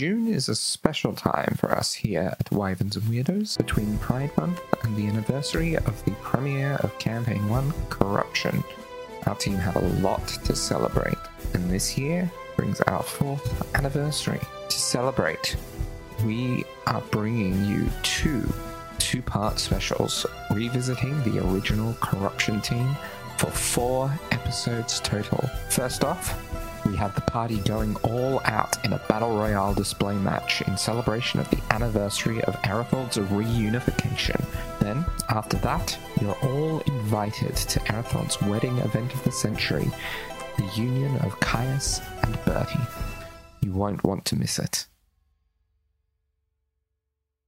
June is a special time for us here at Wyverns and Weirdos, between Pride Month and the anniversary of the premiere of Campaign One, Corruption. Our team had a lot to celebrate, and this year brings our 4th anniversary. To celebrate, we are bringing you two-part specials, revisiting the original Corruption team for 4 episodes total. First off, we had the party going all out in a battle royale display match in celebration of the anniversary of Aerithold's reunification. Then, after that, you're all invited to Aerithold's wedding event of the century, the union of Caius and Bertie. You won't want to miss it.